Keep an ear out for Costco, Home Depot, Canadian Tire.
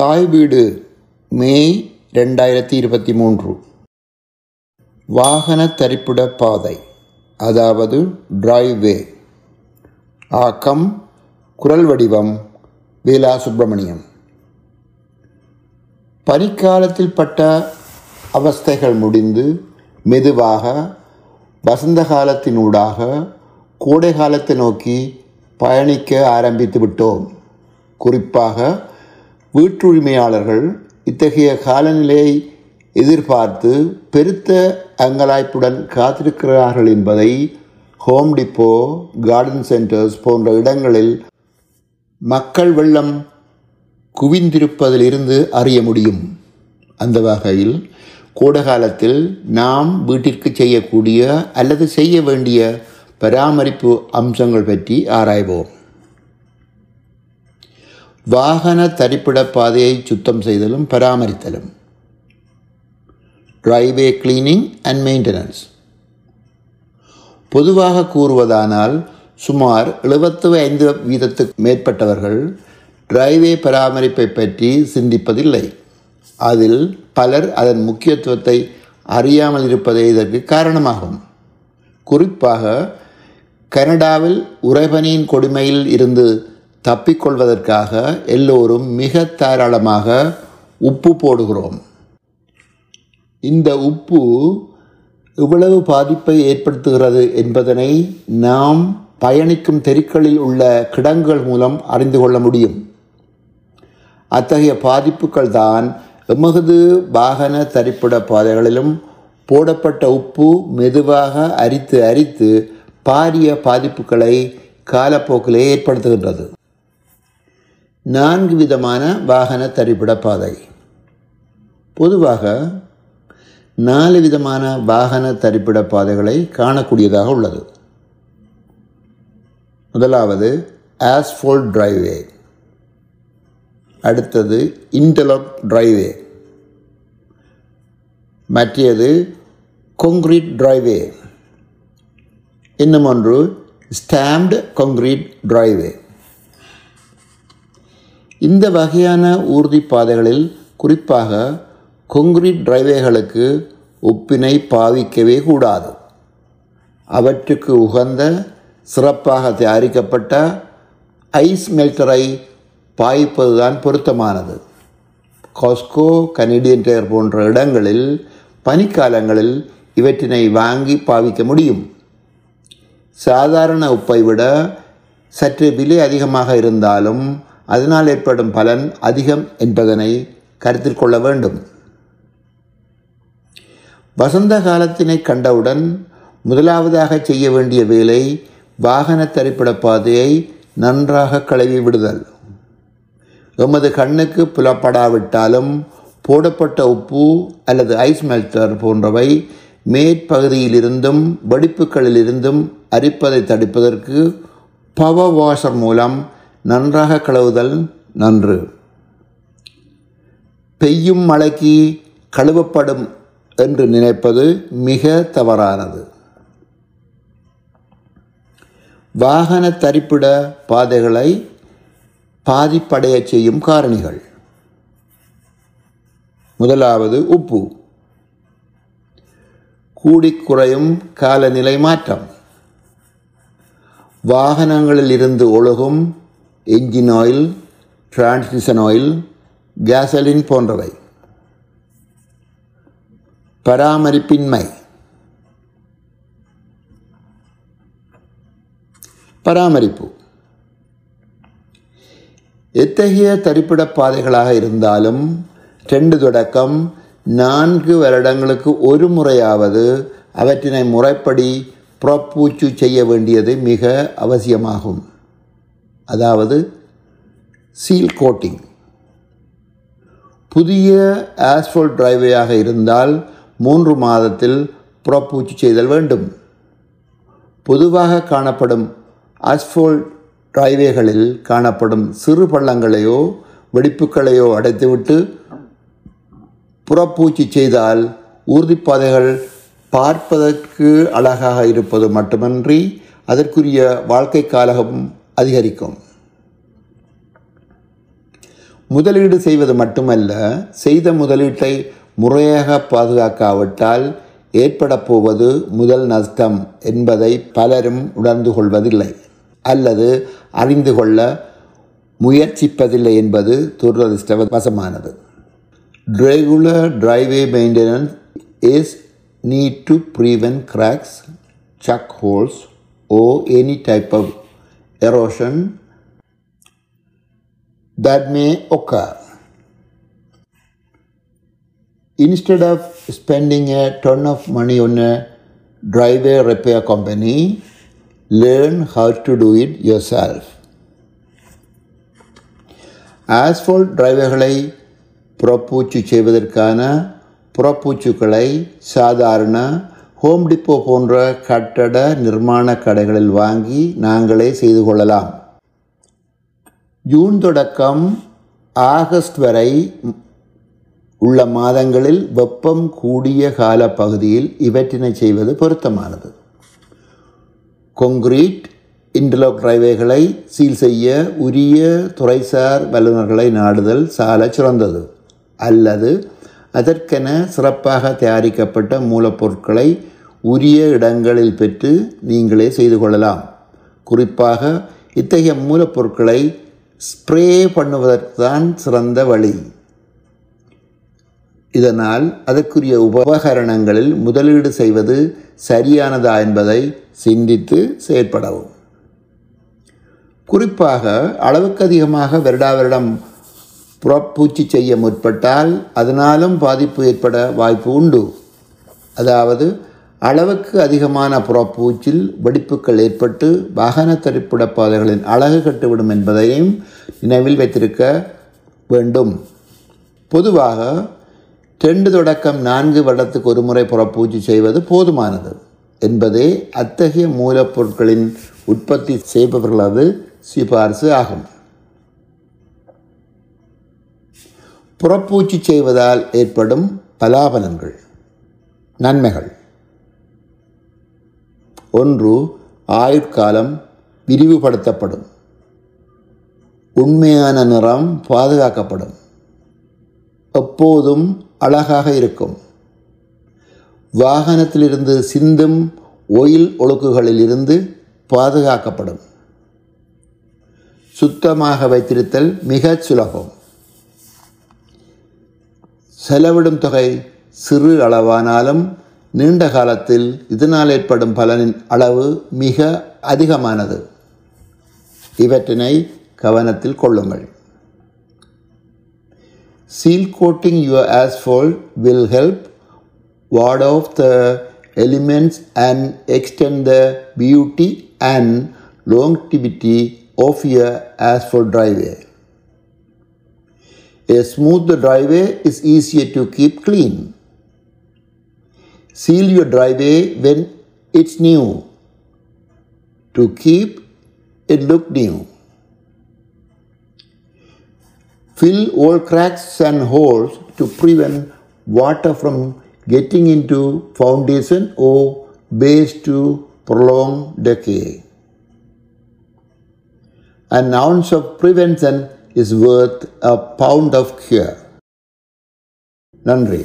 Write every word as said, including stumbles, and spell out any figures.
தாய் வீடு மே ரெண்டாயிரத்தி இருபத்தி மூன்று. வாகன தரிப்பிட பாதை அதாவது டிரைவ்வே. ஆக்கம் குரல் வடிவம் வீலா சுப்பிரமணியம். பனிக்காலத்தில் பட்ட அவஸ்தைகள் முடிந்து மெதுவாக வசந்த காலத்தினூடாக கோடை காலத்தை நோக்கி பயணிக்க ஆரம்பித்து விட்டோம். குறிப்பாக வீட்டுரிமையாளர்கள் இத்தகைய காலநிலையை எதிர்பார்த்து பெருத்த அங்கலாய்ப்புடன் காத்திருக்கிறார்கள் என்பதை ஹோம் டிப்போ, கார்டன் சென்டர்ஸ் போன்ற இடங்களில் மக்கள் வெள்ளம் குவிந்திருப்பதிலிருந்து அறிய முடியும். அந்த வகையில் கோடைகாலத்தில் நாம் வீட்டிற்கு செய்யக்கூடிய அல்லது செய்ய வேண்டிய பராமரிப்பு அம்சங்கள் பற்றி ஆராய்வோம். வாகன தரிப்பிட பாதையை சுத்தம் செய்தலும் பராமரித்தலும். Driveway cleaning and maintenance. பொதுவாக கூறுவதானால் சுமார் எழுபத்து ஐந்து வீதத்துக்கு மேற்பட்டவர்கள் டிரைவே பராமரிப்பை பற்றி சிந்திப்பதில்லை. அதில் பலர் அதன் முக்கியத்துவத்தை அறியாமல் இருப்பதே இதற்கு காரணமாகும். குறிப்பாக கனடாவில் உறைபனியின் கொடுமையில் இருந்து தப்பிக்கொள்வதற்காக எல்லோரும் மிக தாராளமாக உப்பு போடுகிறோம். இந்த உப்பு எவ்வளவு பாதிப்பை ஏற்படுத்துகிறது என்பதனை நாம் பயணிக்கும் தெருக்களில் உள்ள கிடங்குகள் மூலம் அறிந்து கொள்ள முடியும். அத்தகைய பாதிப்புகள் தான் எமது வாகன தரிப்பிட பாதைகளிலும் போடப்பட்ட உப்பு மெதுவாக அரித்து அரித்து பாரிய பாதிப்புகளை காலப்போக்கிலே ஏற்படுத்துகின்றது. நான்கு விதமான வாகன தரிப்பிட பாதை. பொதுவாக நாலு விதமான வாகன தரிப்பிட பாதைகளை காணக்கூடியதாக உள்ளது. முதலாவது ஆஸ்ஃபால்ட் டிரைவே, அடுத்தது இன்டர்லாக் டிரைவே, மற்றது கான்கிரீட் டிரைவே, இன்னும் ஒன்று ஸ்டாம்ப்டு கான்கிரீட் டிரைவே. இந்த வகையான ஊர்தி பாதைகளில் குறிப்பாக கான்கிரீட் டிரைவேகளுக்கு உப்பினை பாவிக்கவே கூடாது. அவற்றுக்கு உகந்த சிறப்பாக தயாரிக்கப்பட்ட ஐஸ் மெல்டரை பாய்ப்பதுதான் பொருத்தமானது. காஸ்கோ, கனடியன் டயர் போன்ற இடங்களில் பனிக்காலங்களில் இவற்றினை வாங்கி பாவிக்க முடியும். சாதாரண உப்பை விட சற்று விலை அதிகமாக இருந்தாலும் அதனால் ஏற்படும் பலன் அதிகம் என்பதனை கருத்தில் கொள்ள வேண்டும். வசந்த காலத்தினை கண்டவுடன் முதலாவதாக செய்ய வேண்டிய வேலை வாகன தரிப்பிட பாதையை நன்றாக கழுவி விடுதல். எமது கண்ணுக்கு புலப்படாவிட்டாலும் போடப்பட்ட உப்பு அல்லது ஐஸ் மெல்டர் போன்றவை மேற்பகுதியிலிருந்தும் வெடிப்புகளிலிருந்தும் அரிப்பதை தடுப்பதற்கு பவர் வாஷர் மூலம் நன்றாக கழுவுதல் நன்று. பெய்யும் மழைக்கு கழுவப்படும் என்று நினைப்பது மிக தவறானது. வாகன தரிப்பிட பாதைகளை பாதிப்படைய செய்யும் காரணிகள். முதலாவது உப்பு. கூடிக்குறையும் காலநிலை மாற்றம், வாகனங்களில் இருந்து ஒழுகும் engine oil, transmission oil, gasoline போன்றவை. பராமரிப்பின்மை. பராமரிப்பு எத்தகைய தரிப்பிட பாதைகளாக இருந்தாலும் ரெண்டு தொடக்கம் நான்கு வருடங்களுக்கு ஒரு முறையாவது அவற்றினை முறைப்படி புறப்பூச்சு செய்ய வேண்டியது மிக அவசியமாகும். அதாவது சீல் கோட்டிங். புதிய ஆஸ்ஃபால்ட் டிரைவேயாக இருந்தால் மூன்று மாதத்தில் புறப்பூச்சு செய்தல் வேண்டும். பொதுவாக காணப்படும் ஆஸ்ஃபால்ட் டிரைவேகளில் காணப்படும் சிறு பள்ளங்களையோ வெடிப்புகளையோ அடைத்துவிட்டு புறப்பூச்சி செய்தால் ஊர்திப்பாதைகள் பார்ப்பதற்கு அழகாக இருப்பது மட்டுமன்றி அதற்குரிய வாழ்க்கை காலமும் அதிகரிக்கும். முதலீடு செய்வது மட்டுமல்ல, செய்த முதலீட்டை முறையாக பாதுகாக்காவிட்டால் ஏற்பட போவது முதல் நஷ்டம் என்பதை பலரும் உணர்ந்து கொள்வதில்லை அல்லது அறிந்து கொள்ள முயற்சிப்பதில்லை என்பது துரதிர்ஷ்டவசமானது. Regular driveway maintenance is need to prevent cracks, chuck holes or any type of erosion that may occur. Instead of spending a ton of money on a driveway repair company, learn how to do it yourself. Asphalt டிரைவேகளை புறப்பூச்சு செய்வதற்கான புறப்பூச்சுக்களை சாதாரண home depot போன்ற கட்டட நிர்மாண கடைகளில் வாங்கி நாங்களே செய்து கொள்ளலாம். ஜூன் தொடக்கம் ஆகஸ்ட் வரை உள்ள மாதங்களில் வெப்பம் கூடிய கால பகுதியில் இவற்றினை செய்வது பொருத்தமானது. கொங்கிரீட் இன்டர்லாக் டிரைவேகளை சீல் செய்ய உரிய துறைசார் வல்லுநர்களை நாடுதல் சால சிறந்தது. அல்லது அதற்கென சிறப்பாக தயாரிக்கப்பட்ட மூலப்பொருட்களை உரிய இடங்களில் பெற்று நீங்களே செய்து கொள்ளலாம். குறிப்பாக இத்தகைய மூலப்பொருட்களை ஸ்ப்ரே பண்ணுவதற்குதான் சிறந்த வழி. இதனால் அதற்குரிய உபகரணங்களில் முதலீடு செய்வது சரியானதா என்பதை சிந்தித்து செயற்படவும். குறிப்பாக அளவுக்கு அதிகமாக வருடா வருடம் புறப்பூச்சி செய்ய முற்பட்டால் அதனாலும் பாதிப்பு ஏற்பட வாய்ப்பு உண்டு. அதாவது அளவுக்கு அதிகமான புறப்பூச்சில் வெடிப்புகள் ஏற்பட்டு வாகன திரைப்பட பாதைகளின் அழகு கட்டுவிடும் என்பதையும் நினைவில் வைத்திருக்க வேண்டும். பொதுவாக ரெண்டு தொடக்கம் நான்கு வருடத்துக்கு ஒரு முறை புறப்பூச்சி செய்வது போதுமானது என்பதே அத்தகைய மூலப்பொருட்களின் உற்பத்தி செய்பவர்களது சிபாரிசு ஆகும். புறப்பூச்சி செய்வதால் ஏற்படும் பலாபலன்கள் நன்மைகள்: ஒன்று, ஆயுட்காலம் விரிவுபடுத்தப்படும், உண்மையான நிறம் பாதுகாக்கப்படும், எப்போதும் அழகாக இருக்கும், வாகனத்திலிருந்து சிந்தும் ஒயில் ஒழுக்குகளிலிருந்து பாதுகாக்கப்படும், சுத்தமாக வைத்திருத்தல் மிக சுலபம், செலவிடும் தொகை சிறு அளவானாலும் நீண்ட காலத்தில் இதனால் ஏற்படும் பலனின் அளவு மிக அதிகமானது. இவற்றினை கவனத்தில் கொள்ளுங்கள். Seal coating your asphalt will help ward off the elements and extend the beauty and longevity of your asphalt driveway. A smooth driveway is easier to keep clean. Seal your driveway when it's new to keep it look new. Fill all cracks and holes to prevent water from getting into foundation or base to prolong decay. An ounce of prevention is worth a pound of cure. Nandri.